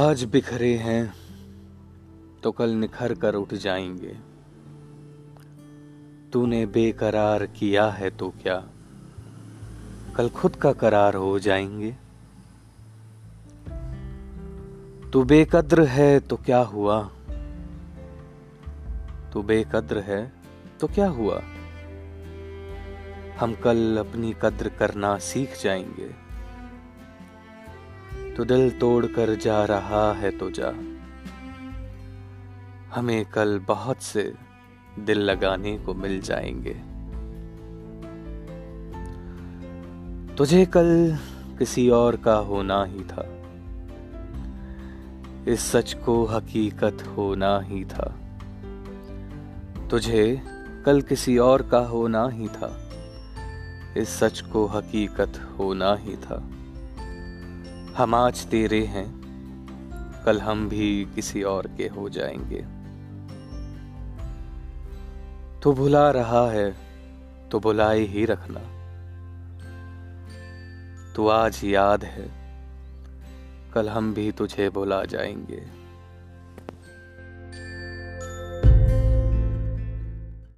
आज बिखरे हैं तो कल निखर कर उठ जाएंगे। तूने बेकरार किया है तो क्या कल खुद का करार हो जाएंगे। तू बेकद्र है तो क्या हुआ, तू बेकद्र है तो क्या हुआ। हम कल अपनी कद्र करना सीख जाएंगे। तो दिल तोड़ कर जा रहा है तो जा, हमें कल बहुत से दिल लगाने को मिल जाएंगे। तुझे कल किसी और का होना ही था, इस सच को हकीकत होना ही था। तुझे कल किसी और का होना ही था, इस सच को हकीकत होना ही था। हम आज तेरे हैं, कल हम भी किसी और के हो जाएंगे। तो भुला रहा है तो भुलाए ही रखना। तू आज याद है, कल हम भी तुझे भुला जाएंगे।